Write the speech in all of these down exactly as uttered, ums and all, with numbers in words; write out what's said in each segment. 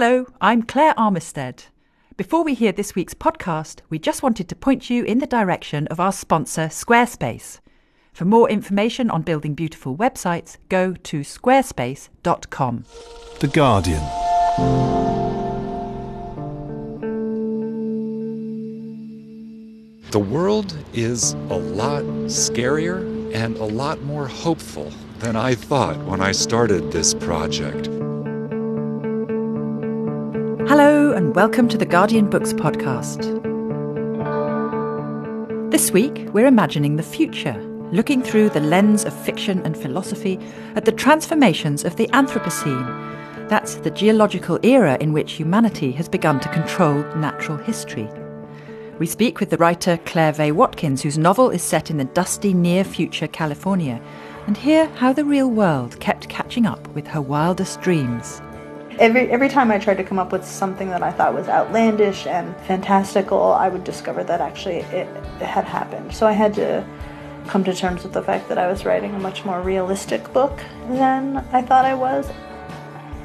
Hello, I'm Claire Armistead. Before we hear this week's podcast, we just wanted to point you in the direction of our sponsor, Squarespace. For more information on building beautiful websites, go to squarespace dot com. The Guardian. The world is a lot scarier and a lot more hopeful than I thought when I started this project. Hello and welcome to the Guardian Books podcast. This week, we're imagining the future, looking through the lens of fiction and philosophy at the transformations of the Anthropocene. That's the geological era in which humanity has begun to control natural history. We speak with the writer Claire Vaye Watkins, whose novel is set in the dusty near-future California, and hear how the real world kept catching up with her wildest dreams. Every every time I tried to come up with something that I thought was outlandish and fantastical, I would discover that actually it, it had happened. So I had to come to terms with the fact that I was writing a much more realistic book than I thought I was.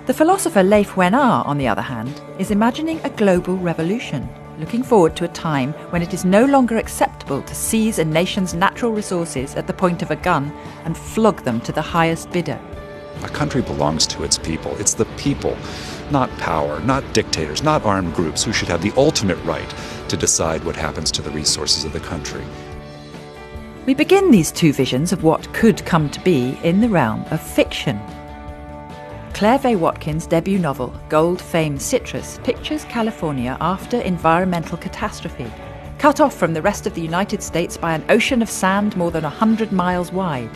The philosopher Leif Wenar, on the other hand, is imagining a global revolution, looking forward to a time when it is no longer acceptable to seize a nation's natural resources at the point of a gun and flog them to the highest bidder. A country belongs to its people. It's the people, not power, not dictators, not armed groups, who should have the ultimate right to decide what happens to the resources of the country. We begin these two visions of what could come to be in the realm of fiction. Claire Vaye Watkins' debut novel, Gold, Fame, Citrus, pictures California after environmental catastrophe, cut off from the rest of the United States by an ocean of sand more than one hundred miles wide.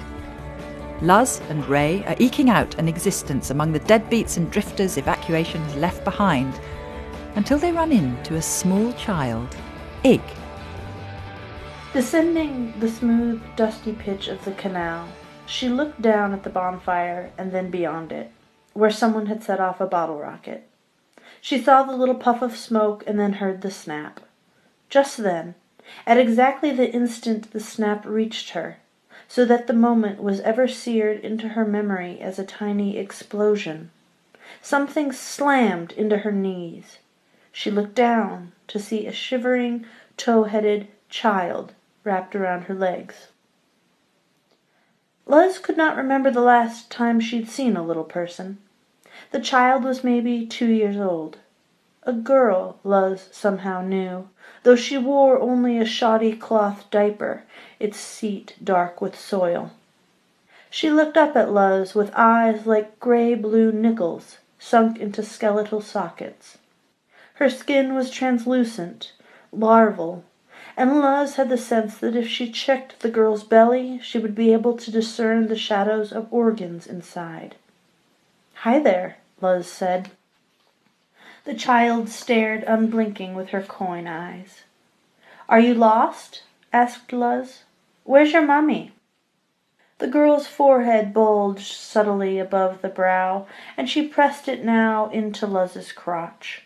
Luz and Ray are eking out an existence among the deadbeats and drifters evacuation has left behind, until they run into a small child, Ig. Descending the smooth, dusty pitch of the canal, she looked down at the bonfire and then beyond it, where someone had set off a bottle rocket. She saw the little puff of smoke and then heard the snap. Just then, at exactly the instant the snap reached her, so that the moment was ever seared into her memory as a tiny explosion. Something slammed into her knees. She looked down to see a shivering, tow-headed child wrapped around her legs. Luz could not remember the last time she'd seen a little person. The child was maybe two years old. A girl, Luz somehow knew, though she wore only a shoddy cloth diaper, its seat dark with soil. She looked up at Luz with eyes like gray-blue nickels sunk into skeletal sockets. Her skin was translucent, larval, and Luz had the sense that if she checked the girl's belly, she would be able to discern the shadows of organs inside. "Hi there," Luz said. The child stared unblinking with her coin eyes. "Are you lost?" asked Luz. "Where's your mummy?" The girl's forehead bulged subtly above the brow, and she pressed it now into Luz's crotch.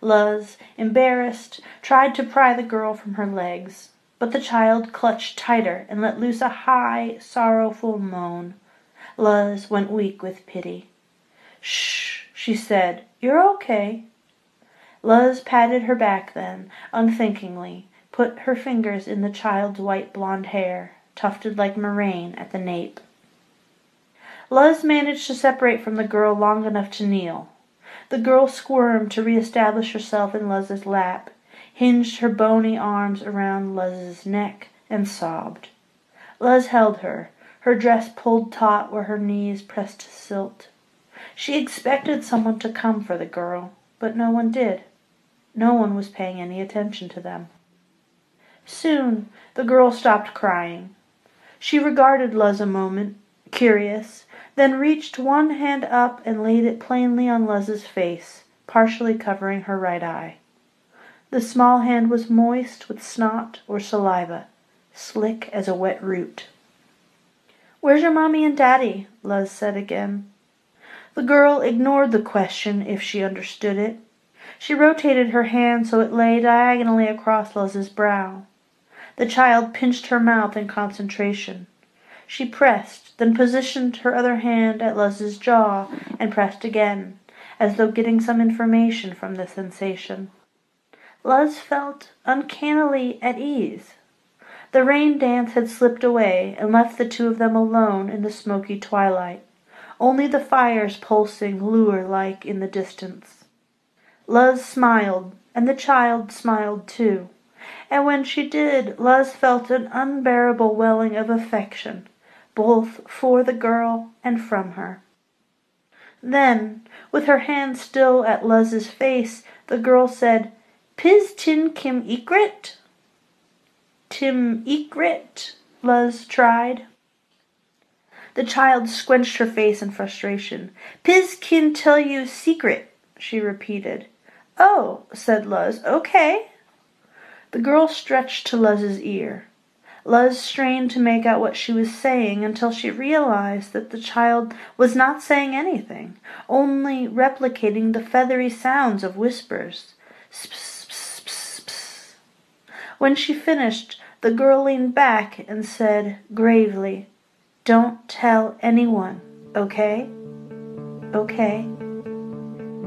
Luz, embarrassed, tried to pry the girl from her legs, but the child clutched tighter and let loose a high, sorrowful moan. Luz went weak with pity. "Shh," she said. "You're okay." Luz patted her back then, unthinkingly, put her fingers in the child's white blonde hair, tufted like moraine at the nape. Luz managed to separate from the girl long enough to kneel. The girl squirmed to reestablish herself in Luz's lap, hinged her bony arms around Luz's neck, and sobbed. Luz held her, her dress pulled taut where her knees pressed to silt. She expected someone to come for the girl, but no one did. No one was paying any attention to them. Soon the girl stopped crying. She regarded Luz a moment, curious, then reached one hand up and laid it plainly on Luz's face, partially covering her right eye. The small hand was moist with snot or saliva, slick as a wet root. "Where's your mommy and daddy?" Luz said again. The girl ignored the question if she understood it. She rotated her hand so it lay diagonally across Luz's brow. The child pinched her mouth in concentration. She pressed, then positioned her other hand at Luz's jaw and pressed again, as though getting some information from the sensation. Luz felt uncannily at ease. The rain dance had slipped away and left the two of them alone in the smoky twilight, only the fires pulsing lure-like in the distance. Luz smiled, and the child smiled too, and when she did, Luz felt an unbearable welling of affection, both for the girl and from her. Then, with her hand still at Luz's face, the girl said, "Piz tin kim ikrit?" "Tim ikrit," Luz tried. The child squenched her face in frustration. "Piz kin tell you secret," she repeated. "Oh," said Luz, "okay." The girl stretched to Luz's ear. Luz strained to make out what she was saying until she realized that the child was not saying anything, only replicating the feathery sounds of whispers. Sps, sps, sps, sps. When she finished, the girl leaned back and said gravely, "Don't tell anyone, okay? Okay?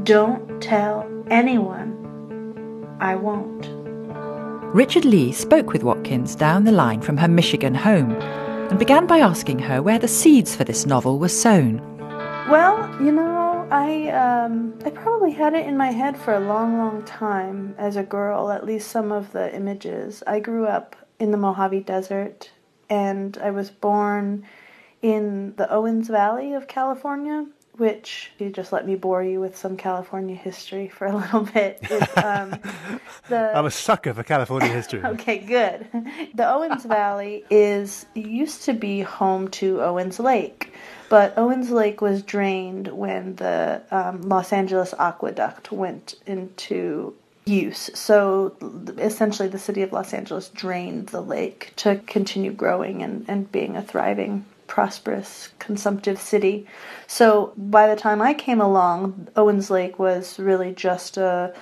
Don't tell anyone. I won't." Richard Lee spoke with Watkins down the line from her Michigan home and began by asking her where the seeds for this novel were sown. Well, you know, I um, I probably had it in my head for a long, long time as a girl, at least some of the images. I grew up in the Mojave Desert, and I was born in the Owens Valley of California, which, if you just let me bore you with some California history for a little bit. Is, um, the... I'm a sucker for California history. Okay, good. The Owens Valley is used to be home to Owens Lake, but Owens Lake was drained when the um, Los Angeles aqueduct went into use. So essentially the city of Los Angeles drained the lake to continue growing and, and being a thriving, prosperous, consumptive city. So by the time I came along, Owens Lake was really just a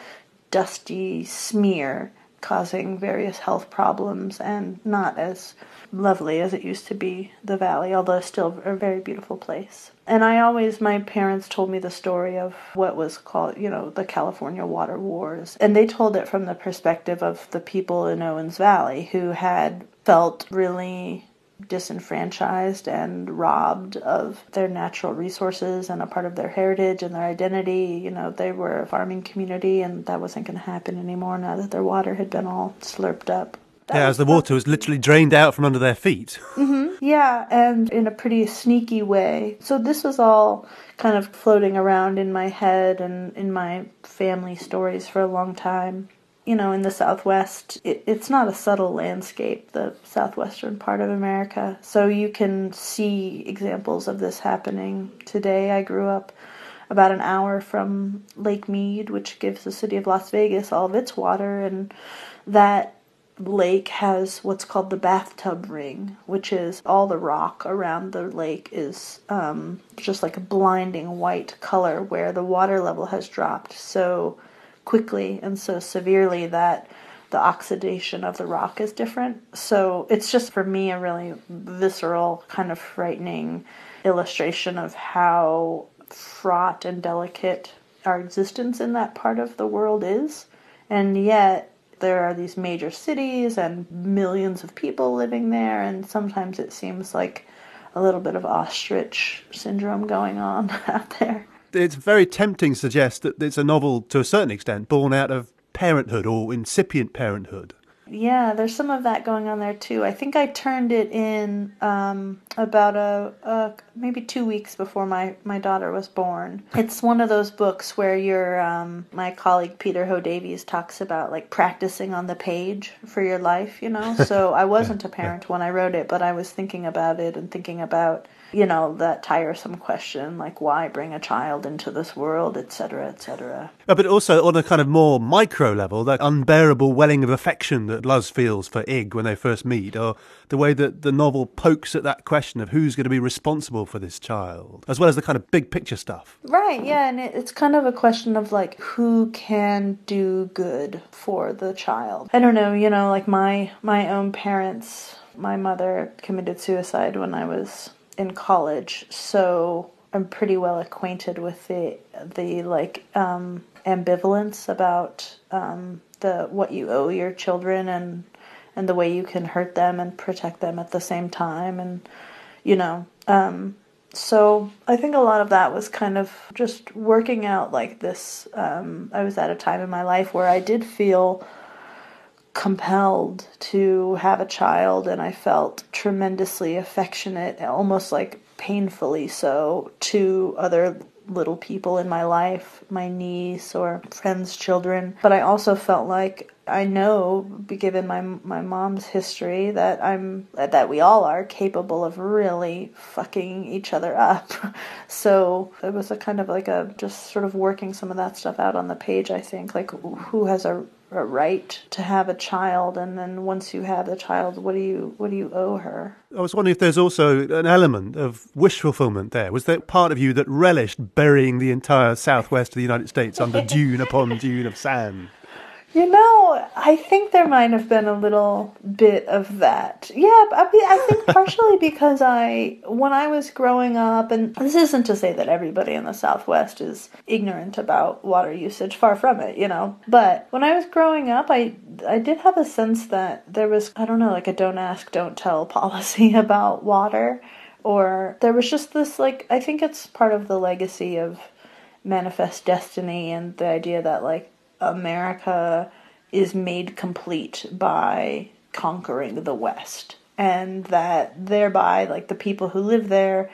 dusty smear causing various health problems and not as lovely as it used to be, the valley, although still a very beautiful place. And I always, my parents told me the story of what was called, you know, the California Water Wars. And they told it from the perspective of the people in Owens Valley who had felt really disenfranchised and robbed of their natural resources and a part of their heritage and their identity. You know, they were a farming community and that wasn't going to happen anymore now that their water had been all slurped up. That yeah, was, as the water was literally drained out from under their feet. Mm-hmm. Yeah, and in a pretty sneaky way. So this was all kind of floating around in my head and in my family stories for a long time. You know, in the Southwest, it, it's not a subtle landscape, the southwestern part of America. So you can see examples of this happening today. I grew up about an hour from Lake Mead, which gives the city of Las Vegas all of its water. And that lake has what's called the bathtub ring, which is all the rock around the lake is um, just like a blinding white color where the water level has dropped. So quickly and so severely that the oxidation of the rock is different. So it's just, for me, a really visceral, kind of frightening illustration of how fraught and delicate our existence in that part of the world is. And yet there are these major cities and millions of people living there, and sometimes it seems like a little bit of ostrich syndrome going on out there. It's very tempting to suggest that it's a novel, to a certain extent, born out of parenthood or incipient parenthood. Yeah, there's some of that going on there, too. I think I turned it in um, about a, a maybe two weeks before my, my daughter was born. It's one of those books where your um, my colleague Peter Ho Davies talks about, like, practicing on the page for your life, you know? So I wasn't a parent when I wrote it, but I was thinking about it and thinking about, you know, that tiresome question, like, why bring a child into this world, et cetera, et cetera. Uh, but also on a kind of more micro level, that unbearable welling of affection that Luz feels for Ig when they first meet, or the way that the novel pokes at that question of who's going to be responsible for this child, as well as the kind of big picture stuff. Right, yeah, and it, it's kind of a question of, like, who can do good for the child? I don't know, you know, like, my, my own parents, my mother committed suicide when I was in college, so I'm pretty well acquainted with the the like um, ambivalence about um, the what you owe your children and and the way you can hurt them and protect them at the same time, and you know. Um, So I think a lot of that was kind of just working out like this. Um, I was at a time in my life where I did feel compelled to have a child, and I felt tremendously affectionate, almost like painfully so, to other little people in my life, my niece or friends' children. But I also felt like I know, given my my mom's history, that I'm that we all are capable of really fucking each other up. So it was a kind of like a just sort of working some of that stuff out on the page, I think, like who has a, a right to have a child, and then once you have the child, what do you what do you owe her? I was wondering if there's also an element of wish fulfillment there. Was there part of you that relished burying the entire southwest of the United States under dune upon dune of sand? You know, I think there might have been a little bit of that. Yeah, I, mean, I think partially because I, when I was growing up, and this isn't to say that everybody in the Southwest is ignorant about water usage, far from it, you know. But when I was growing up, I, I did have a sense that there was, I don't know, like a don't ask, don't tell policy about water. Or there was just this, like, I think it's part of the legacy of Manifest Destiny and the idea that, like, America is made complete by conquering the West, and that thereby, like, the people who live there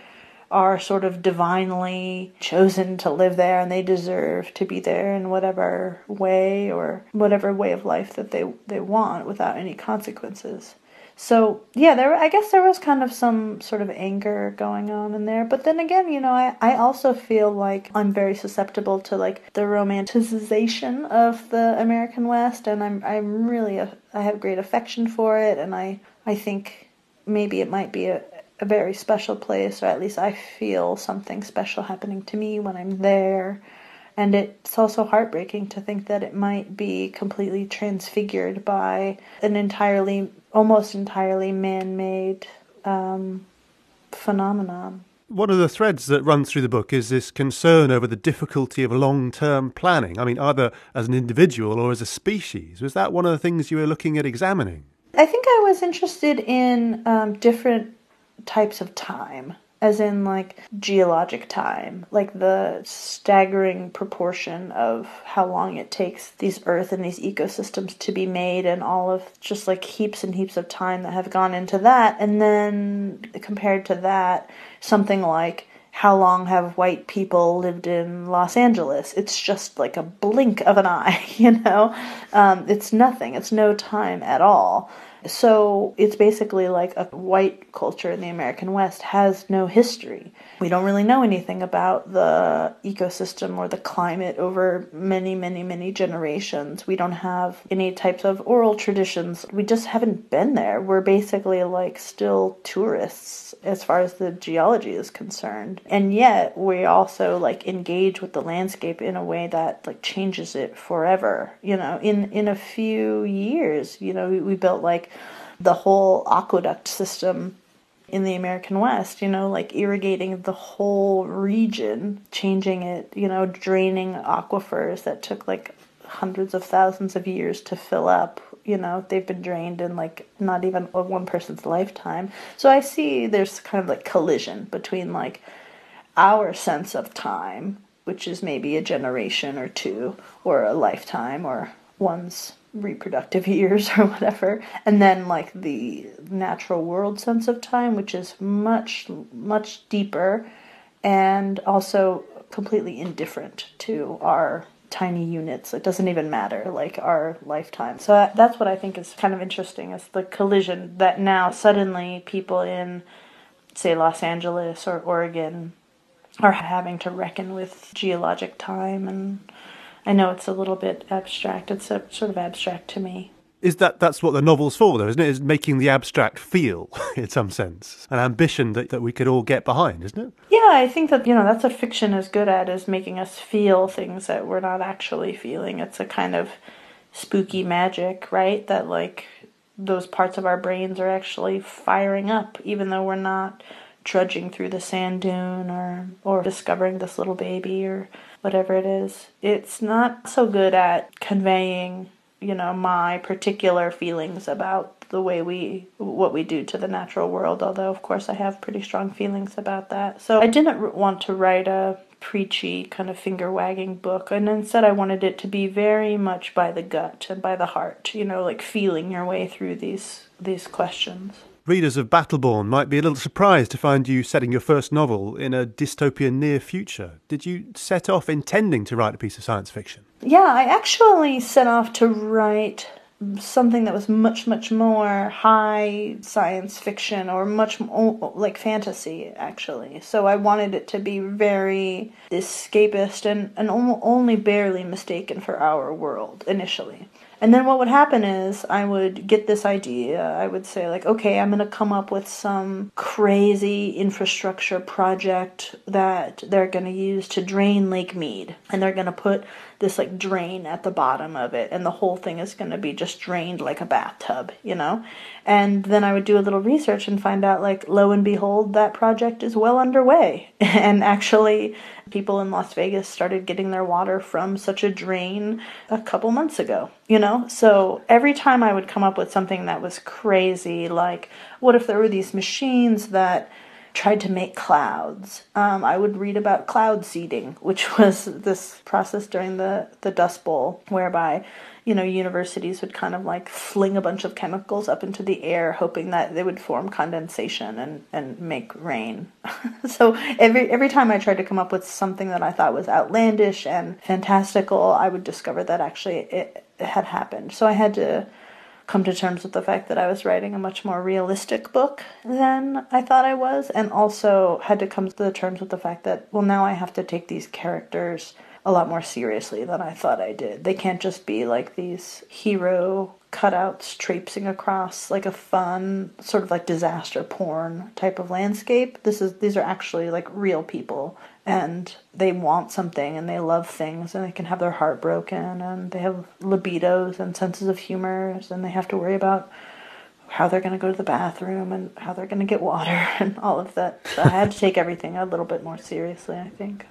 are sort of divinely chosen to live there, and they deserve to be there in whatever way or whatever way of life that they, they want without any consequences. So, yeah, there. I guess there was kind of some sort of anger going on in there. But then again, you know, I, I also feel like I'm very susceptible to, like, the romanticization of the American West. And I'm I'm really, a, I have great affection for it. And I, I think maybe it might be a, a very special place, or at least I feel something special happening to me when I'm there. And it's also heartbreaking to think that it might be completely transfigured by an entirely... almost entirely man-made um, phenomenon. One of the threads that runs through the book is this concern over the difficulty of long-term planning. I mean, either as an individual or as a species. Was that one of the things you were looking at examining? I think I was interested in um, different types of time, as in, like, geologic time, like the staggering proportion of how long it takes these Earth and these ecosystems to be made, and all of just, like, heaps and heaps of time that have gone into that. And then compared to that, something like, how long have white people lived in Los Angeles? It's just like a blink of an eye, you know? Um, it's nothing. It's no time at all. So it's basically like a white culture in the American West has no history. We don't really know anything about the ecosystem or the climate over many, many, many generations. We don't have any types of oral traditions. We just haven't been there. We're basically like still tourists as far as the geology is concerned. And yet we also like engage with the landscape in a way that like changes it forever. You know, in, in a few years, you know, we, we built like the whole aqueduct system in the American West, you know, like irrigating the whole region, changing it, you know, draining aquifers that took like hundreds of thousands of years to fill up. You know, they've been drained in like not even one person's lifetime. So I see there's kind of like collision between like our sense of time, which is maybe a generation or two or a lifetime or one's reproductive years or whatever, and then like the natural world sense of time, which is much, much deeper and also completely indifferent to our tiny units. It doesn't even matter, like, our lifetime. So that's what I think is kind of interesting, is the collision that now suddenly people in, say, Los Angeles or Oregon are having to reckon with geologic time. And I know it's a little bit abstract. It's a, sort of abstract to me. Is that that's what the novel's for, though, isn't it? Is making the abstract feel, in some sense, an ambition that, that we could all get behind, isn't it? Yeah, I think that, you know, that's what fiction is good at, is making us feel things that we're not actually feeling. It's a kind of spooky magic, right? That, like, those parts of our brains are actually firing up, even though we're not trudging through the sand dune or, or discovering this little baby or whatever it is. It's not so good at conveying, you know, my particular feelings about the way we, what we do to the natural world, although of course I have pretty strong feelings about that. So I didn't want to write a preachy kind of finger-wagging book, and instead I wanted it to be very much by the gut and by the heart, you know, like feeling your way through these these questions. Readers of Battleborn might be a little surprised to find you setting your first novel in a dystopian near future. Did you set off intending to write a piece of science fiction? Yeah, I actually set off to write something that was much, much more high science fiction or much more like fantasy, actually. So I wanted it to be very escapist and, and only barely mistaken for our world initially. And then what would happen is I would get this idea. I would say, like, okay, I'm going to come up with some crazy infrastructure project that they're going to use to drain Lake Mead. And they're going to put this, like, drain at the bottom of it. And the whole thing is going to be just drained like a bathtub, you know? And then I would do a little research and find out, like, lo and behold, that project is well underway. And actually, people in Las Vegas started getting their water from such a drain a couple months ago, you know? So every time I would come up with something that was crazy, like, what if there were these machines that tried to make clouds? Um, I would read about cloud seeding, which was this process during the, the Dust Bowl, whereby, you know, universities would kind of like fling a bunch of chemicals up into the air, hoping that they would form condensation and, and make rain. So every every time I tried to come up with something that I thought was outlandish and fantastical, I would discover that actually it, it had happened. So I had to come to terms with the fact that I was writing a much more realistic book than I thought I was, and also had to come to terms with the fact that, well, now I have to take these characters a lot more seriously than I thought I did. They can't just be like these hero cutouts traipsing across like a fun sort of like disaster porn type of landscape. This is these are actually like real people, and they want something and they love things and they can have their heart broken and they have libidos and senses of humor, and they have to worry about how they're going to go to the bathroom and how they're going to get water and all of that. So I had to take everything a little bit more seriously, I think.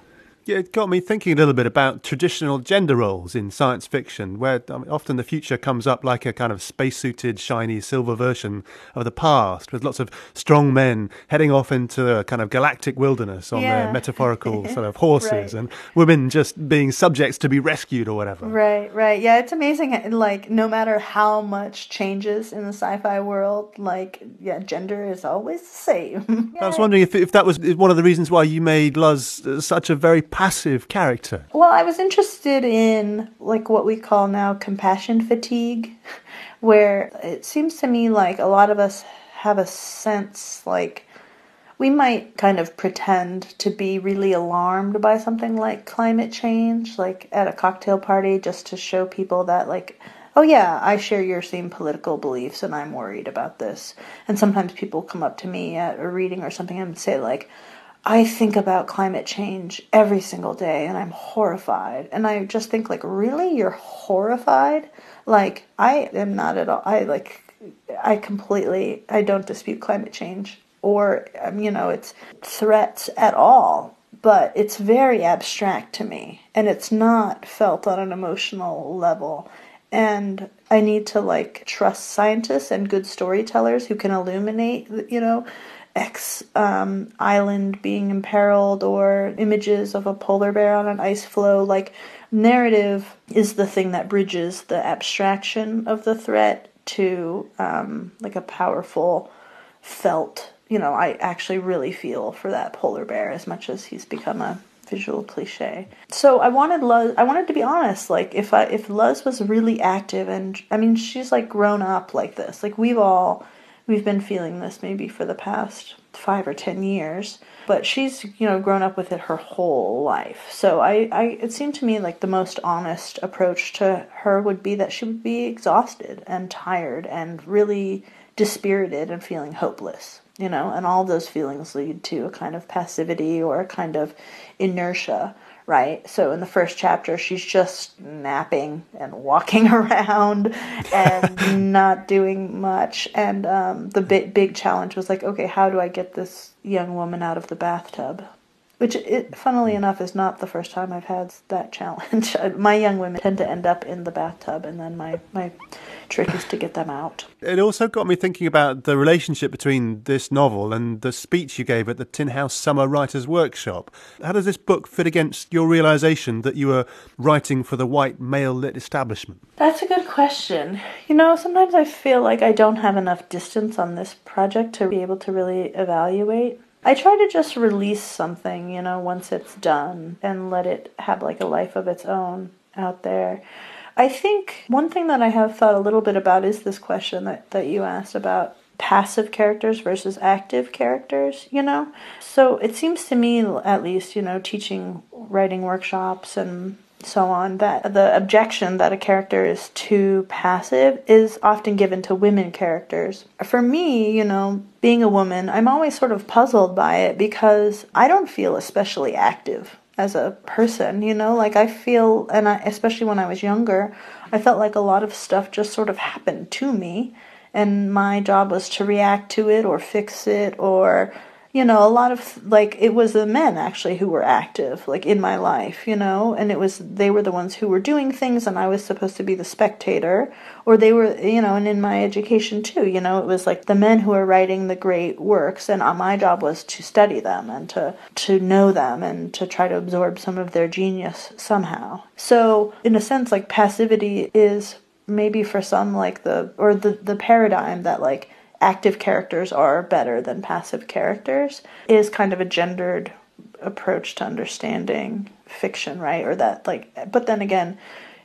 Yeah, it got me thinking a little bit about traditional gender roles in science fiction, where I mean, often the future comes up like a kind of spacesuited, shiny, silver version of the past, with lots of strong men heading off into a kind of galactic wilderness on yeah. their metaphorical sort of horses, right. and women just being subjects to be rescued or whatever. Right, right. Yeah, it's amazing. Like, no matter how much changes in the sci-fi world, like, yeah, gender is always the same. I was wondering if, if that was one of the reasons why you made Luz such a very passive character. Well, I was interested in like what we call now compassion fatigue, where it seems to me like a lot of us have a sense like we might kind of pretend to be really alarmed by something like climate change, like at a cocktail party, just to show people that like, oh yeah, I share your same political beliefs and I'm worried about this. And sometimes people come up to me at a reading or something and say like, I think about climate change every single day and I'm horrified. And I just think like, really? You're horrified? Like, I am not at all. I like, I completely, I don't dispute climate change or, um, you know, its threats at all. But it's very abstract to me and it's not felt on an emotional level. And I need to like trust scientists and good storytellers who can illuminate, you know, X um, island being imperiled or images of a polar bear on an ice floe. Like, narrative is the thing that bridges the abstraction of the threat to um, like a powerful felt, you know, I actually really feel for that polar bear as much as he's become a visual cliche. So I wanted Luz, I wanted to be honest, like if I, if Luz was really active, and I mean, she's like grown up like this, like we've all We've been feeling this maybe for the past five or ten years, but she's, you know, grown up with it her whole life. So I, I, it seemed to me like the most honest approach to her would be that she would be exhausted and tired and really dispirited and feeling hopeless, you know, and all those feelings lead to a kind of passivity or a kind of inertia right? So in the first chapter, she's just napping and walking around and not doing much. And um, the big, big challenge was like, okay, how do I get this young woman out of the bathtub? Which, it, funnily enough, is not the first time I've had that challenge. My young women tend to end up in the bathtub, and then my, my trick is to get them out. It also got me thinking about the relationship between this novel and the speech you gave at the Tin House Summer Writers' Workshop. How does this book fit against your realisation that you were writing for the white male-lit establishment? That's a good question. You know, sometimes I feel like I don't have enough distance on this project to be able to really evaluate. I try to just release something, you know, once it's done and let it have like a life of its own out there. I think one thing that I have thought a little bit about is this question that, that you asked about passive characters versus active characters, you know? So it seems to me, at least, you know, teaching writing workshops and so on, that the objection that a character is too passive is often given to women characters. For me, you know, being a woman, I'm always sort of puzzled by it because I don't feel especially active as a person, you know, like I feel, and I, especially when I was younger, I felt like a lot of stuff just sort of happened to me, and my job was to react to it or fix it or, you know, a lot of, like, it was the men, actually, who were active, like, in my life, you know, and it was, they were the ones who were doing things, and I was supposed to be the spectator, or they were, you know, and in my education, too, you know, it was, like, the men who were writing the great works, and my job was to study them, and to, to know them, and to try to absorb some of their genius somehow. So, in a sense, like, passivity is maybe for some, like, the, or the, the paradigm that, like, active characters are better than passive characters is kind of a gendered approach to understanding fiction, right? Or that, like, but then again,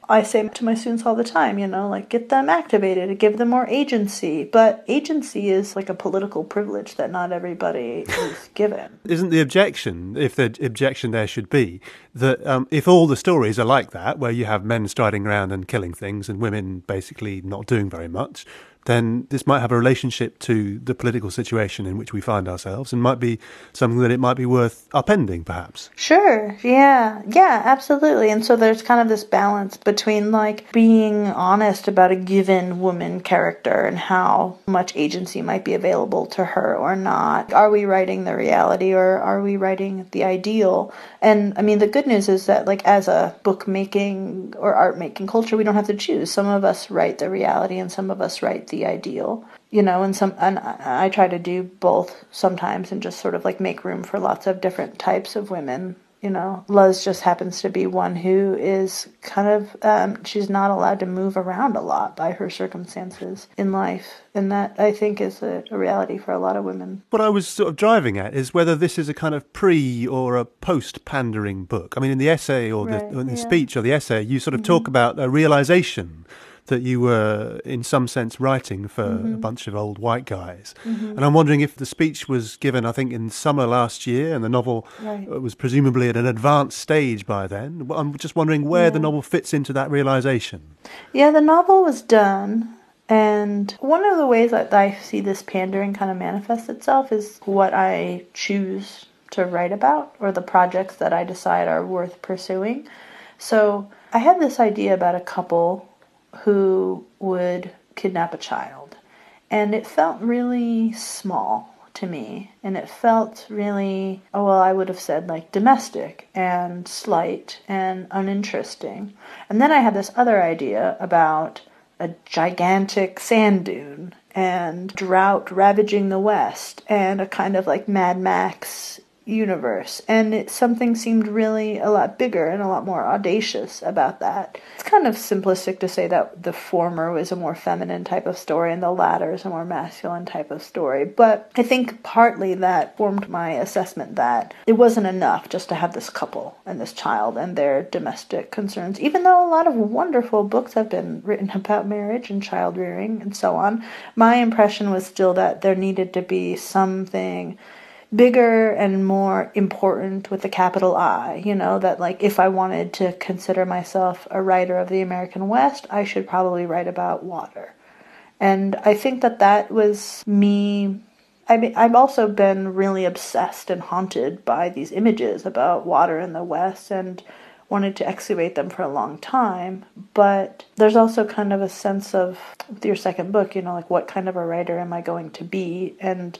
I say to my students all the time, you know, like, get them activated, give them more agency. But agency is like a political privilege that not everybody is given. Isn't the objection, if the objection there should be, that um, if all the stories are like that, where you have men striding around and killing things and women basically not doing very much, then this might have a relationship to the political situation in which we find ourselves and might be something that it might be worth upending, perhaps. Sure, yeah, yeah, absolutely. And so there's kind of this balance between, like, being honest about a given woman character and how much agency might be available to her or not. Are we writing the reality or are we writing the ideal? And, I mean, the good news is that, like, as a book-making or art-making culture, we don't have to choose. Some of us write the reality and some of us write the the ideal, you know, and some, and I try to do both sometimes and just sort of like make room for lots of different types of women, you know. Luz just happens to be one who is kind of, um, she's not allowed to move around a lot by her circumstances in life. And that, I think, is a, a reality for a lot of women. What I was sort of driving at is whether this is a kind of pre or a post-pandering book. I mean, in the essay or the, right, or in the yeah. speech or the essay, you sort of mm-hmm. talk about a realization that you were, in some sense, writing for mm-hmm. a bunch of old white guys. Mm-hmm. And I'm wondering if the speech was given, I think, in summer last year, and the novel right. was presumably at an advanced stage by then. I'm just wondering where yeah. the novel fits into that realisation. Yeah, the novel was done, and one of the ways that I see this pandering kind of manifest itself is what I choose to write about, or the projects that I decide are worth pursuing. So I had this idea about a couple who would kidnap a child. And it felt really small to me. And it felt really, oh, well, I would have said, like, domestic and slight and uninteresting. And then I had this other idea about a gigantic sand dune and drought ravaging the West and a kind of, like, Mad Max universe, and it, something seemed really a lot bigger and a lot more audacious about that. It's kind of simplistic to say that the former was a more feminine type of story and the latter is a more masculine type of story, but I think partly that formed my assessment that it wasn't enough just to have this couple and this child and their domestic concerns, even though a lot of wonderful books have been written about marriage and child rearing and so on. My impression was still that there needed to be something bigger and more important with a capital I, you know, that, like, if I wanted to consider myself a writer of the American West, I should probably write about water. And I think that that was me I mean, I've also been really obsessed and haunted by these images about water in the West and wanted to excavate them for a long time. But there's also kind of a sense of, with your second book, you know, like, what kind of a writer am I going to be? And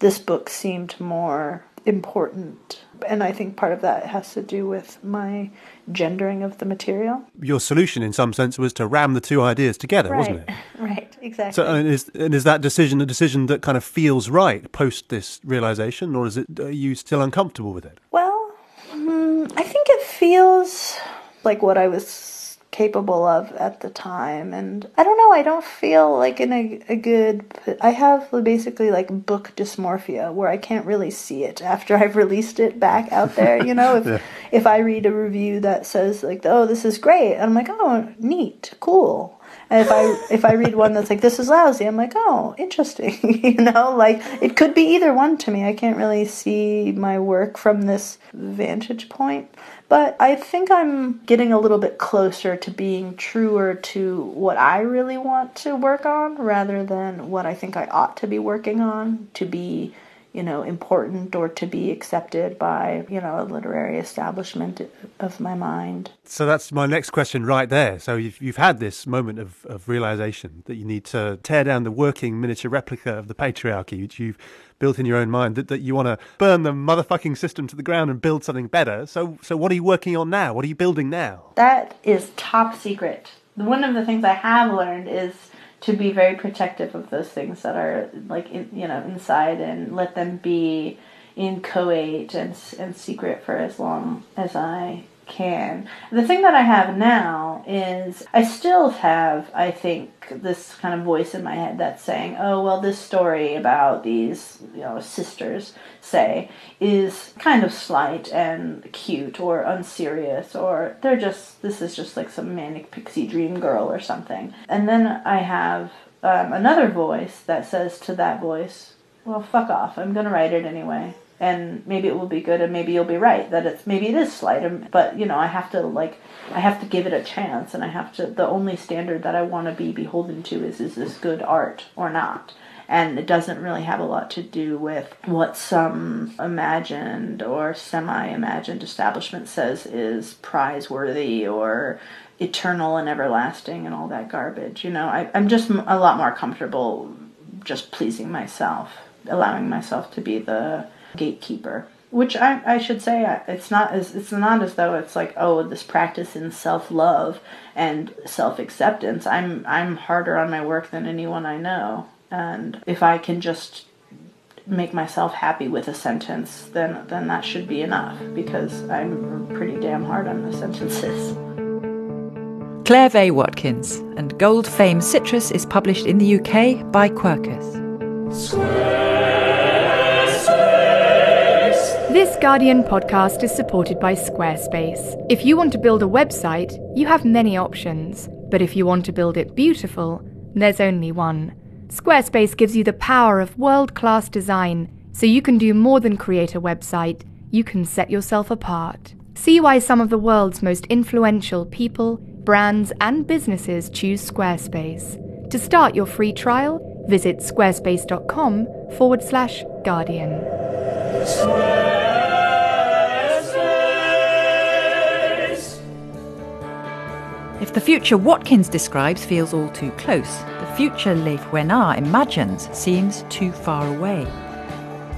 this book seemed more important. And I think part of that has to do with my gendering of the material. Your solution, in some sense, was to ram the two ideas together, right, wasn't it? Right, exactly. So, and is, and is that decision a decision that kind of feels right post this realization, or is it, are you still uncomfortable with it? Well, um, I think it feels like what I was capable of at the time. And I don't know, I don't feel like in a, a good... I have basically like book dysmorphia where I can't really see it after I've released it back out there. You know, if yeah. if I read a review that says like, oh, this is great, and I'm like, oh, neat, cool. And if I if I read one that's like, this is lousy, I'm like, oh, interesting. You know, like, it could be either one to me. I can't really see my work from this vantage point. But I think I'm getting a little bit closer to being truer to what I really want to work on rather than what I think I ought to be working on to be, you know, important or to be accepted by, you know, a literary establishment of my mind. So that's my next question right there. So you've, you've had this moment of, of realization that you need to tear down the working miniature replica of the patriarchy, which you've built in your own mind, that, that you want to burn the motherfucking system to the ground and build something better. So, so what are you working on now? What are you building now? That is top secret. One of the things I have learned is to be very protective of those things that are, like, in, you know, inside, and let them be inchoate and and secret for as long as I can. The thing that I have now is I still have, I think, this kind of voice in my head that's saying, oh, well, this story about these, you know, sisters, say, is kind of slight and cute or unserious, or they're just, this is just like some manic pixie dream girl or something. And then I have um, another voice that says to that voice, well, fuck off, I'm gonna write it anyway. And maybe it will be good, and maybe you'll be right that it's, maybe it is slight, but, you know, I have to, like, I have to give it a chance, and I have to, the only standard that I want to be beholden to is, is this good art or not? And it doesn't really have a lot to do with what some imagined or semi-imagined establishment says is prize-worthy or eternal and everlasting and all that garbage. You know, I, I'm just a lot more comfortable just pleasing myself, allowing myself to be the gatekeeper, which I, I should say, it's not as it's not as though it's like, oh, this practice in self-love and self-acceptance. I'm I'm harder on my work than anyone I know, and if I can just make myself happy with a sentence, then then that should be enough, because I'm pretty damn hard on the sentences. Claire Vaye Watkins, and Gold, Fame, Citrus is published in the U K by Quakers. This Guardian podcast is supported by Squarespace. If you want to build a website, you have many options. But if you want to build it beautiful, there's only one. Squarespace gives you the power of world-class design, so you can do more than create a website. You can set yourself apart. See why some of the world's most influential people, brands, and businesses choose Squarespace. To start your free trial, visit squarespace.com forward slash Guardian. If the future Watkins describes feels all too close, the future Leif Wenar imagines seems too far away.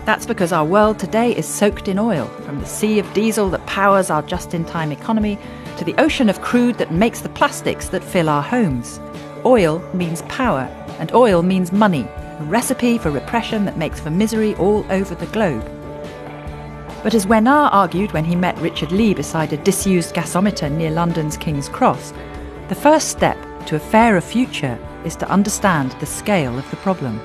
That's because our world today is soaked in oil, from the sea of diesel that powers our just-in-time economy to the ocean of crude that makes the plastics that fill our homes. Oil means power, and oil means money, a recipe for repression that makes for misery all over the globe. But as Wenar argued when he met Richard Lee beside a disused gasometer near London's King's Cross, the first step to a fairer future is to understand the scale of the problem.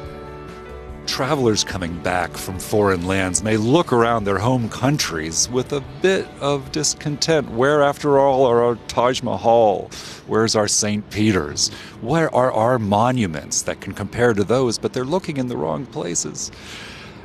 Travelers coming back from foreign lands may look around their home countries with a bit of discontent. Where, after all, are our Taj Mahal? Where's our Saint Peter's? Where are our monuments that can compare to those? But they're looking in the wrong places.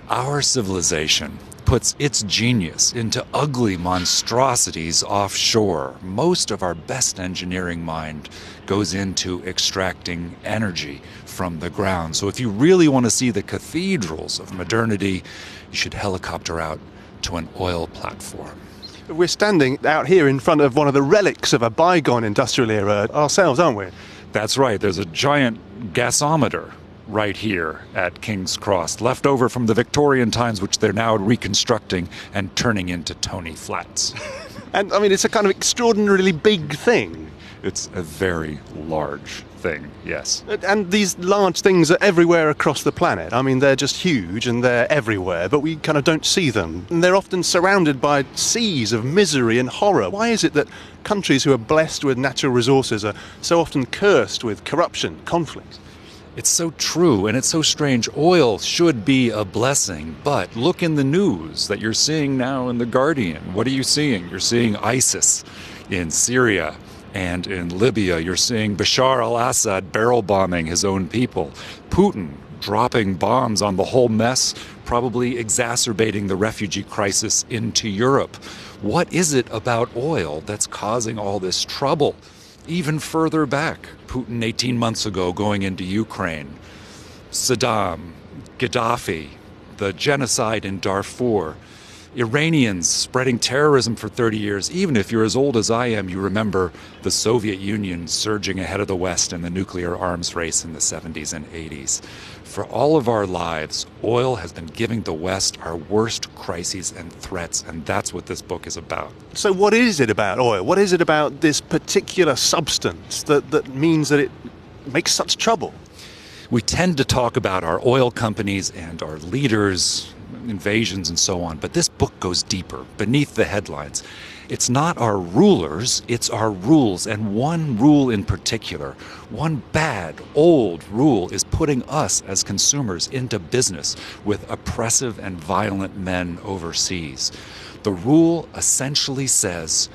Our civilization puts its genius into ugly monstrosities offshore. Most of our best engineering mind goes into extracting energy from the ground. So if you really want to see the cathedrals of modernity, you should helicopter out to an oil platform. We're standing out here in front of one of the relics of a bygone industrial era ourselves, aren't we? That's right. There's a giant gasometer right here at King's Cross, left over from the Victorian times, which they're now reconstructing and turning into Tony Flats. And, I mean, it's a kind of extraordinarily big thing. It's a very large thing, yes. And these large things are everywhere across the planet. I mean, they're just huge and they're everywhere, but we kind of don't see them. And they're often surrounded by seas of misery and horror. Why is it that countries who are blessed with natural resources are so often cursed with corruption, conflict? It's so true, and it's so strange. Oil should be a blessing, but look in the news that you're seeing now in The Guardian. What are you seeing? You're seeing ISIS in Syria and in Libya. You're seeing Bashar al-Assad barrel bombing his own people. Putin dropping bombs on the whole mess, probably exacerbating the refugee crisis into Europe. What is it about oil that's causing all this trouble? Even further back, Putin eighteen months ago going into Ukraine, Saddam, Gaddafi, the genocide in Darfur, Iranians spreading terrorism for thirty years. Even if you're as old as I am, you remember the Soviet Union surging ahead of the West in the nuclear arms race in the seventies and eighties. For all of our lives, oil has been giving the West our worst crises and threats, and that's what this book is about. So what is it about oil? What is it about this particular substance that, that means that it makes such trouble? We tend to talk about our oil companies and our leaders, invasions and so on, but this book goes deeper, beneath the headlines. It's not our rulers, it's our rules, and one rule in particular, one bad, old rule, is putting us as consumers into business with oppressive and violent men overseas. The rule essentially says,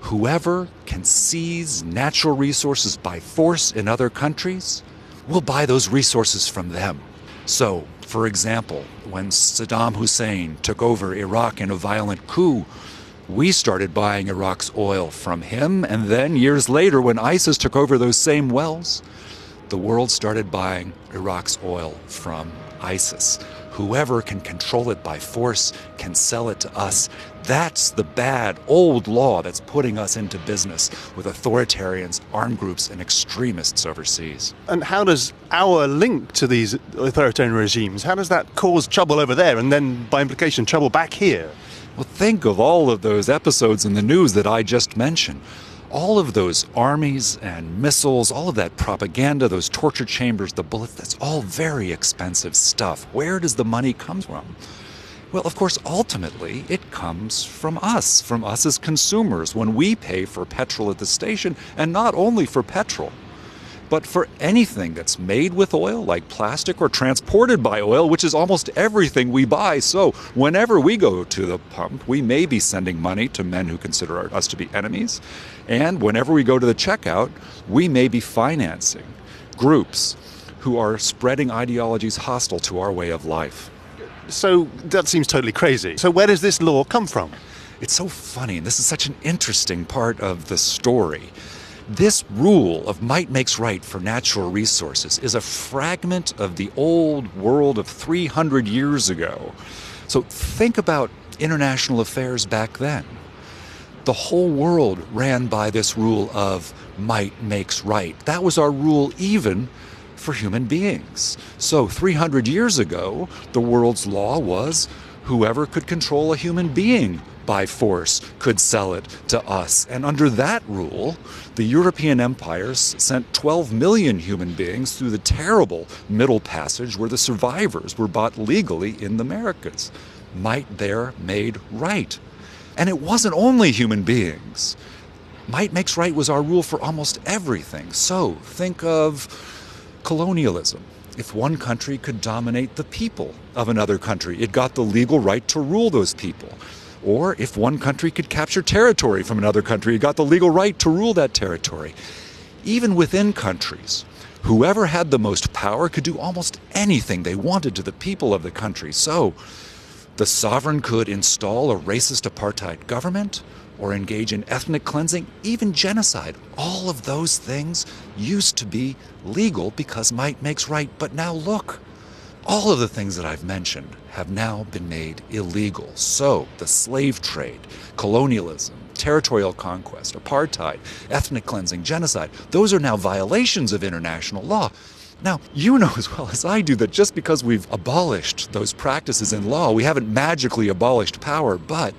whoever can seize natural resources by force in other countries will buy those resources from them. So, for example, when Saddam Hussein took over Iraq in a violent coup, we started buying Iraq's oil from him, and then years later, when ISIS took over those same wells, the world started buying Iraq's oil from ISIS. Whoever can control it by force can sell it to us. That's the bad old law that's putting us into business with authoritarians, armed groups, and extremists overseas. And how does our link to these authoritarian regimes, how does that cause trouble over there and then, by implication, trouble back here? Well, think of all of those episodes in the news that I just mentioned. All of those armies and missiles, all of that propaganda, those torture chambers, the bullets, that's all very expensive stuff. Where does the money come from? Well, of course, ultimately, it comes from us, from us as consumers, when we pay for petrol at the station, and not only for petrol, but for anything that's made with oil, like plastic, or transported by oil, which is almost everything we buy. So whenever we go to the pump, we may be sending money to men who consider us to be enemies. And whenever we go to the checkout, we may be financing groups who are spreading ideologies hostile to our way of life. So that seems totally crazy. So where does this law come from? It's so funny, and this is such an interesting part of the story. This rule of might makes right for natural resources is a fragment of the old world of three hundred years ago. So think about international affairs back then. The whole world ran by this rule of might makes right. That was our rule even for human beings. So three hundred years ago, the world's law was whoever could control a human being by force could sell it to us. And under that rule, the European empires sent twelve million human beings through the terrible Middle Passage, where the survivors were bought legally in the Americas. Might there made right. And it wasn't only human beings. Might makes right was our rule for almost everything. So think of colonialism. If one country could dominate the people of another country, it got the legal right to rule those people. Or if one country could capture territory from another country, it got the legal right to rule that territory. Even within countries, whoever had the most power could do almost anything they wanted to the people of the country. So The sovereign could install a racist apartheid government or engage in ethnic cleansing, even genocide. All of those things used to be legal because might makes right. But now look, all of the things that I've mentioned have now been made illegal. So the slave trade, colonialism, territorial conquest, apartheid, ethnic cleansing, genocide, those are now violations of international law. Now, you know as well as I do that just because we've abolished those practices in law, we haven't magically abolished power, but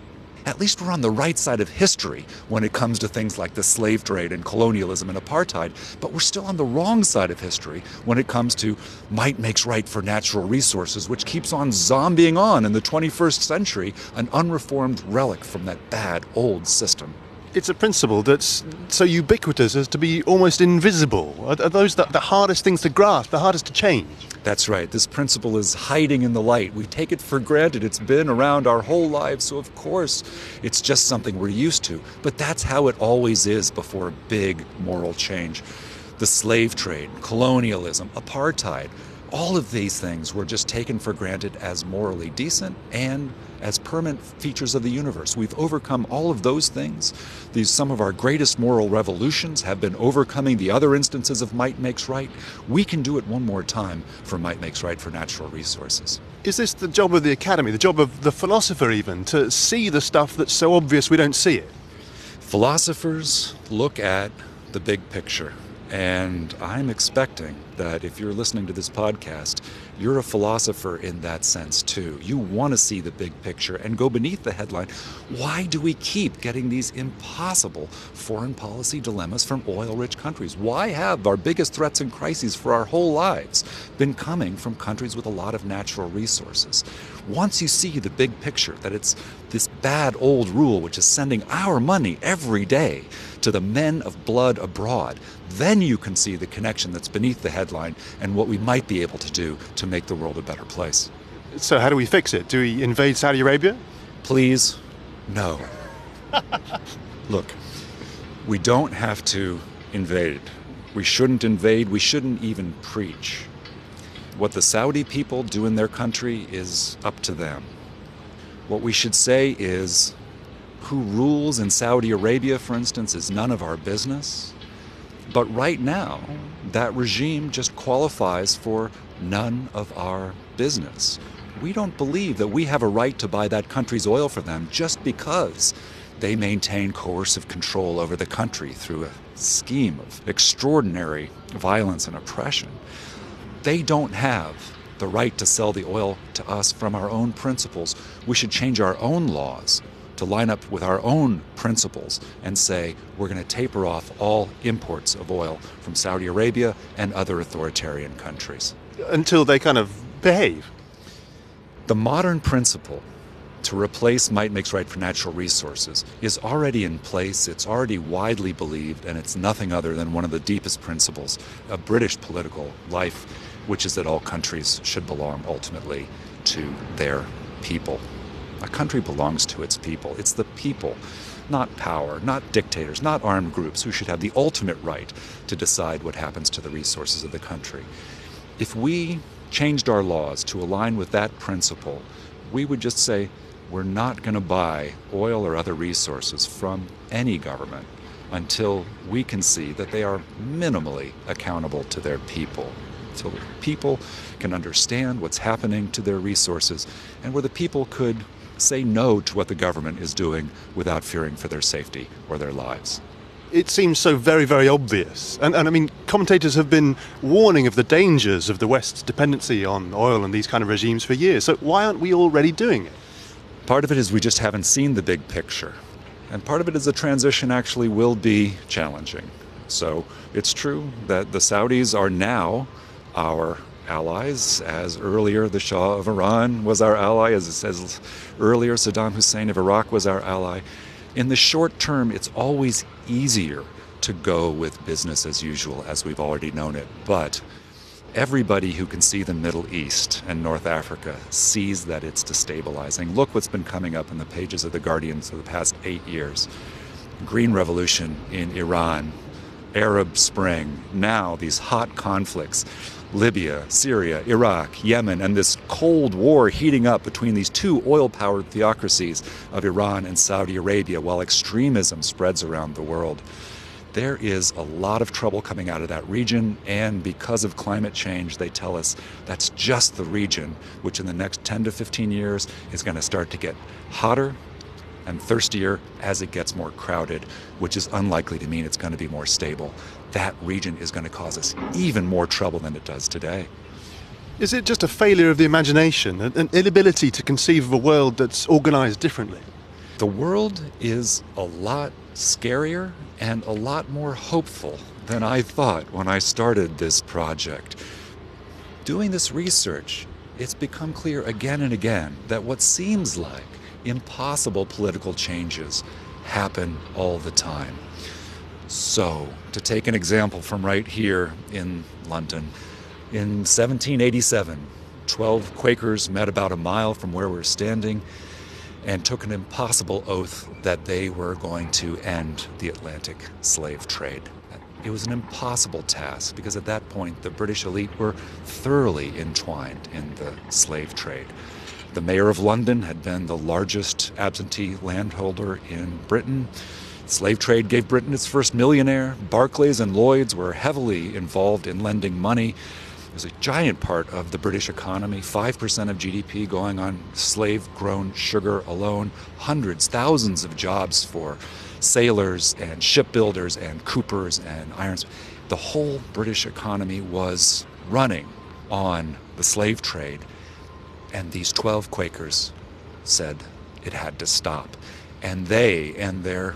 at least we're on the right side of history when it comes to things like the slave trade and colonialism and apartheid, but we're still on the wrong side of history when it comes to might makes right for natural resources, which keeps on zombieing on in the twenty-first century, an unreformed relic from that bad old system. It's a principle that's so ubiquitous as to be almost invisible. Are those the, the hardest things to grasp, the hardest to change? That's right. This principle is hiding in the light. We take it for granted. It's been around our whole lives, so of course it's just something we're used to. But that's how it always is before a big moral change. The slave trade, colonialism, apartheid, all of these things were just taken for granted as morally decent and as permanent features of the universe. We've overcome all of those things. These, some of our greatest moral revolutions have been overcoming the other instances of might makes right. We can do it one more time for might makes right for natural resources. Is this the job of the academy, the job of the philosopher even, to see the stuff that's so obvious we don't see it? Philosophers look at the big picture. And I'm expecting that if you're listening to this podcast, you're a philosopher in that sense too. You want to see the big picture and go beneath the headline. Why do we keep getting these impossible foreign policy dilemmas from oil-rich countries? Why have our biggest threats and crises for our whole lives been coming from countries with a lot of natural resources? Once you see the big picture, that it's this bad old rule which is sending our money every day to the men of blood abroad, then you can see the connection that's beneath the headline and what we might be able to do to make the world a better place. So how do we fix it? Do we invade Saudi Arabia? Please, no. Look, we don't have to invade. We shouldn't invade. We shouldn't even preach. What the Saudi people do in their country is up to them. What we should say is, who rules in Saudi Arabia, for instance, is none of our business. But right now, that regime just qualifies for none of our business. We don't believe that we have a right to buy that country's oil for them just because they maintain coercive control over the country through a scheme of extraordinary violence and oppression. They don't have the right to sell the oil to us from our own principles. We should change our own laws to line up with our own principles and say we're going to taper off all imports of oil from Saudi Arabia and other authoritarian countries. Until they kind of behave. The modern principle to replace might makes right for natural resources is already in place, it's already widely believed, and it's nothing other than one of the deepest principles of British political life, which is that all countries should belong ultimately to their people. A country belongs to its people. It's the people, not power, not dictators, not armed groups, who should have the ultimate right to decide what happens to the resources of the country. If we changed our laws to align with that principle, we would just say we're not going to buy oil or other resources from any government until we can see that they are minimally accountable to their people. Until the people can understand what's happening to their resources and where the people could say no to what the government is doing without fearing for their safety or their lives. It seems so very, very obvious. And, and I mean, commentators have been warning of the dangers of the West's dependency on oil and these kind of regimes for years. So why aren't we already doing it? Part of it is we just haven't seen the big picture. And part of it is the transition actually will be challenging. So it's true that the Saudis are now our allies, as earlier the Shah of Iran was our ally, as it says earlier Saddam Hussein of Iraq was our ally. In the short term, it's always easier to go with business as usual, as we've already known it. But everybody who can see the Middle East and North Africa sees that it's destabilizing. Look what's been coming up in the pages of The Guardian for the past eight years. Green Revolution in Iran, Arab Spring, now these hot conflicts. Libya, Syria, Iraq, Yemen, and this Cold War heating up between these two oil-powered theocracies of Iran and Saudi Arabia while extremism spreads around the world. There is a lot of trouble coming out of that region, and because of climate change, they tell us that's just the region, which in the next ten to fifteen years is going to start to get hotter and thirstier as it gets more crowded, which is unlikely to mean it's going to be more stable. That region is going to cause us even more trouble than it does today. Is it just a failure of the imagination, an inability to conceive of a world that's organized differently? The world is a lot scarier and a lot more hopeful than I thought when I started this project. Doing this research, it's become clear again and again that what seems like impossible political changes happen all the time. So, to take an example from right here in London, in seventeen eighty-seven, twelve Quakers met about a mile from where we're standing and took an impossible oath that they were going to end the Atlantic slave trade. It was an impossible task because at that point the British elite were thoroughly entwined in the slave trade. The mayor of London had been the largest absentee landholder in Britain. Slave trade gave Britain its first millionaire. Barclays and Lloyd's were heavily involved in lending money. It was a giant part of the British economy, five percent of G D P going on slave-grown sugar alone, hundreds, thousands of jobs for sailors and shipbuilders and coopers and ironsmiths. The whole British economy was running on the slave trade, and these twelve Quakers said it had to stop. And they and their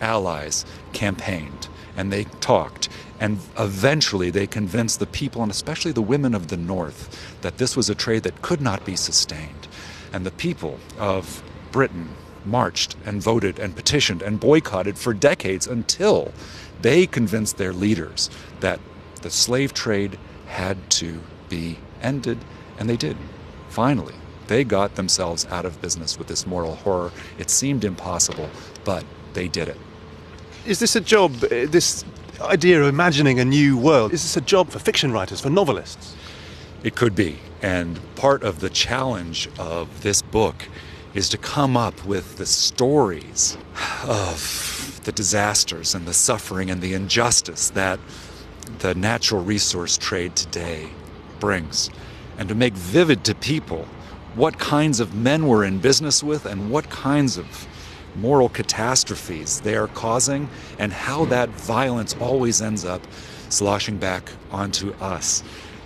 allies campaigned, and they talked. And eventually they convinced the people, and especially the women of the North, that this was a trade that could not be sustained. And the people of Britain marched and voted and petitioned and boycotted for decades until they convinced their leaders that the slave trade had to be ended, and they did. Finally, they got themselves out of business with this moral horror. It seemed impossible, but they did it. Is this a job, this idea of imagining a new world, is this a job for fiction writers, for novelists? It could be, and part of the challenge of this book is to come up with the stories of the disasters and the suffering and the injustice that the natural resource trade today brings, and to make vivid to people what kinds of men we're in business with and what kinds of moral catastrophes they are causing, and how that violence always ends up sloshing back onto us.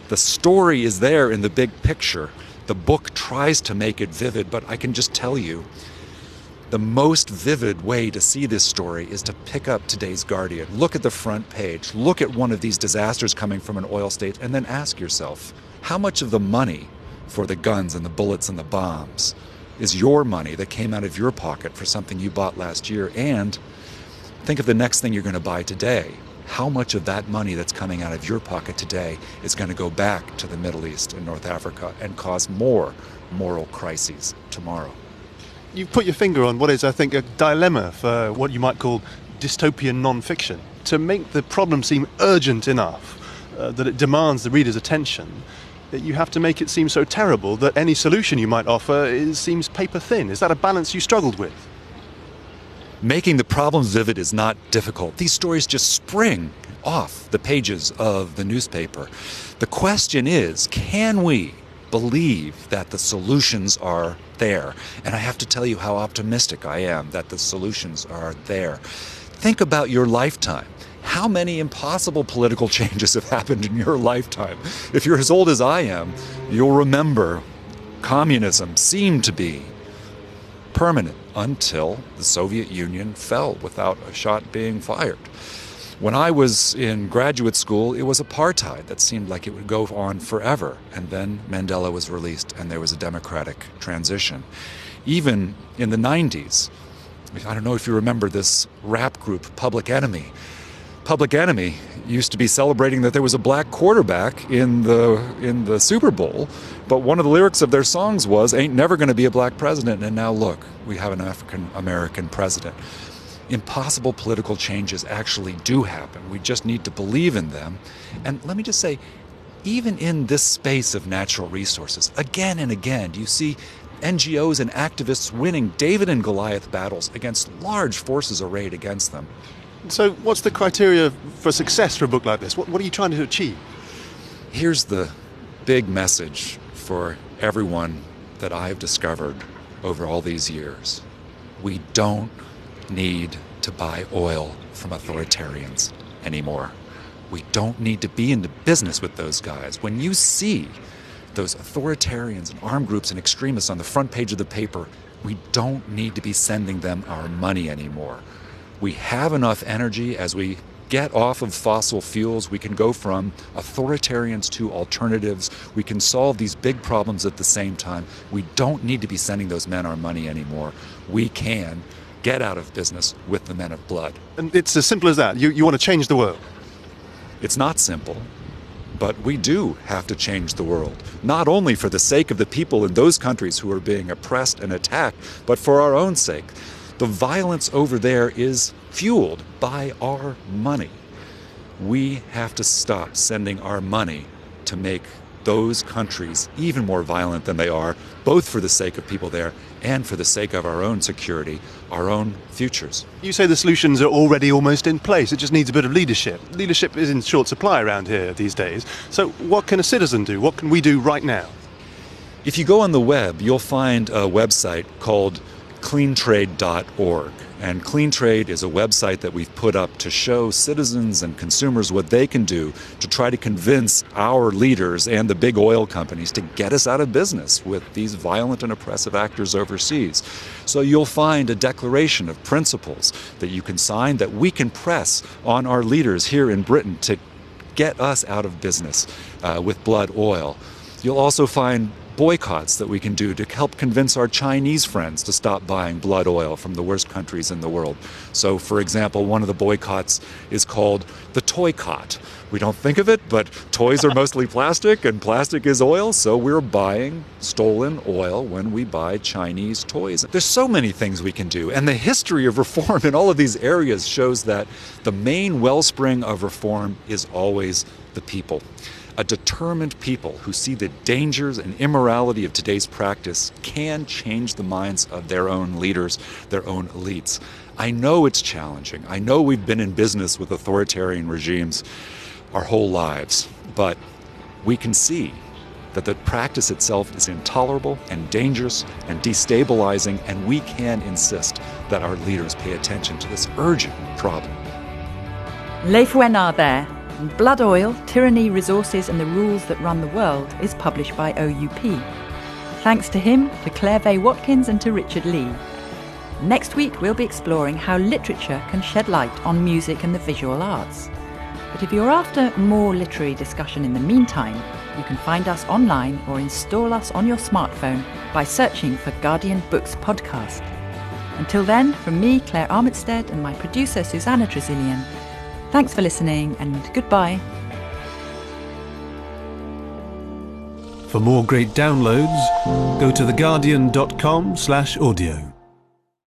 The story is there in the big picture. The book tries to make it vivid, but I can just tell you, the most vivid way to see this story is to pick up today's Guardian, look at the front page, look at one of these disasters coming from an oil state, and then ask yourself, how much of the money for the guns and the bullets and the bombs is your money that came out of your pocket for something you bought last year? And think of the next thing you're going to buy today. How much of that money that's coming out of your pocket today is going to go back to the Middle East and North Africa and cause more moral crises tomorrow? You've put your finger on what is, I think, a dilemma for what you might call dystopian non-fiction. To make the problem seem urgent enough uh, that it demands the reader's attention, you have to make it seem so terrible that any solution you might offer is, seems paper thin. Is that a balance you struggled with? Making the problems vivid is not difficult. These stories just spring off the pages of the newspaper. The question is, can we believe that the solutions are there? And I have to tell you how optimistic I am that the solutions are there. Think about your lifetime. How many impossible political changes have happened in your lifetime? If you're as old as I am, you'll remember communism seemed to be permanent until the Soviet Union fell without a shot being fired. When I was in graduate school, it was apartheid that seemed like it would go on forever. And then Mandela was released and there was a democratic transition. Even in the nineties, I don't know if you remember this rap group, Public Enemy. Public Enemy used to be celebrating that there was a black quarterback in the in the Super Bowl, but one of the lyrics of their songs was, "Ain't never gonna be a black president," and now look, we have an African-American president. Impossible political changes actually do happen. We just need to believe in them. And let me just say, even in this space of natural resources, again and again, you see N G Os and activists winning David and Goliath battles against large forces arrayed against them. So what's the criteria for success for a book like this? What, what are you trying to achieve? Here's the big message for everyone that I've discovered over all these years. We don't need to buy oil from authoritarians anymore. We don't need to be into business with those guys. When you see those authoritarians and armed groups and extremists on the front page of the paper, we don't need to be sending them our money anymore. We have enough energy. As we get off of fossil fuels, we can go from authoritarians to alternatives. We can solve these big problems at the same time. We don't need to be sending those men our money anymore. We can get out of business with the men of blood. And it's as simple as that. You, you want to change the world. It's not simple. But we do have to change the world, not only for the sake of the people in those countries who are being oppressed and attacked, but for our own sake. The violence over there is fueled by our money. We have to stop sending our money to make those countries even more violent than they are, both for the sake of people there and for the sake of our own security, our own futures. You say the solutions are already almost in place. It just needs a bit of leadership. Leadership is in short supply around here these days. So what can a citizen do? What can we do right now? If you go on the web, you'll find a website called clean trade dot org. And Clean Trade is a website that we've put up to show citizens and consumers what they can do to try to convince our leaders and the big oil companies to get us out of business with these violent and oppressive actors overseas. So you'll find a declaration of principles that you can sign that we can press on our leaders here in Britain to get us out of business uh, with blood oil. You'll also find boycotts that we can do to help convince our Chinese friends to stop buying blood oil from the worst countries in the world. So, for example, one of the boycotts is called the toy-cot. We don't think of it, but toys are mostly plastic and plastic is oil, so we're buying stolen oil when we buy Chinese toys. There's so many things we can do, and the history of reform in all of these areas shows that the main wellspring of reform is always the people. A determined people who see the dangers and immorality of today's practice can change the minds of their own leaders, their own elites. I know it's challenging. I know we've been in business with authoritarian regimes our whole lives, but we can see that the practice itself is intolerable and dangerous and destabilizing, and we can insist that our leaders pay attention to this urgent problem. Leif Wenar there. And Blood Oil, Tyranny, Resources and the Rules That Run the World is published by O U P. Thanks to him, to Claire Vaye Watkins and to Richard Lee. Next week we'll be exploring how literature can shed light on music and the visual arts. But if you're after more literary discussion in the meantime, you can find us online or install us on your smartphone by searching for Guardian Books Podcast. Until then, from me, Claire Armistead, and my producer, Susanna Trazilian, thanks for listening and goodbye. For more great downloads, go to theguardian dot com slash audio.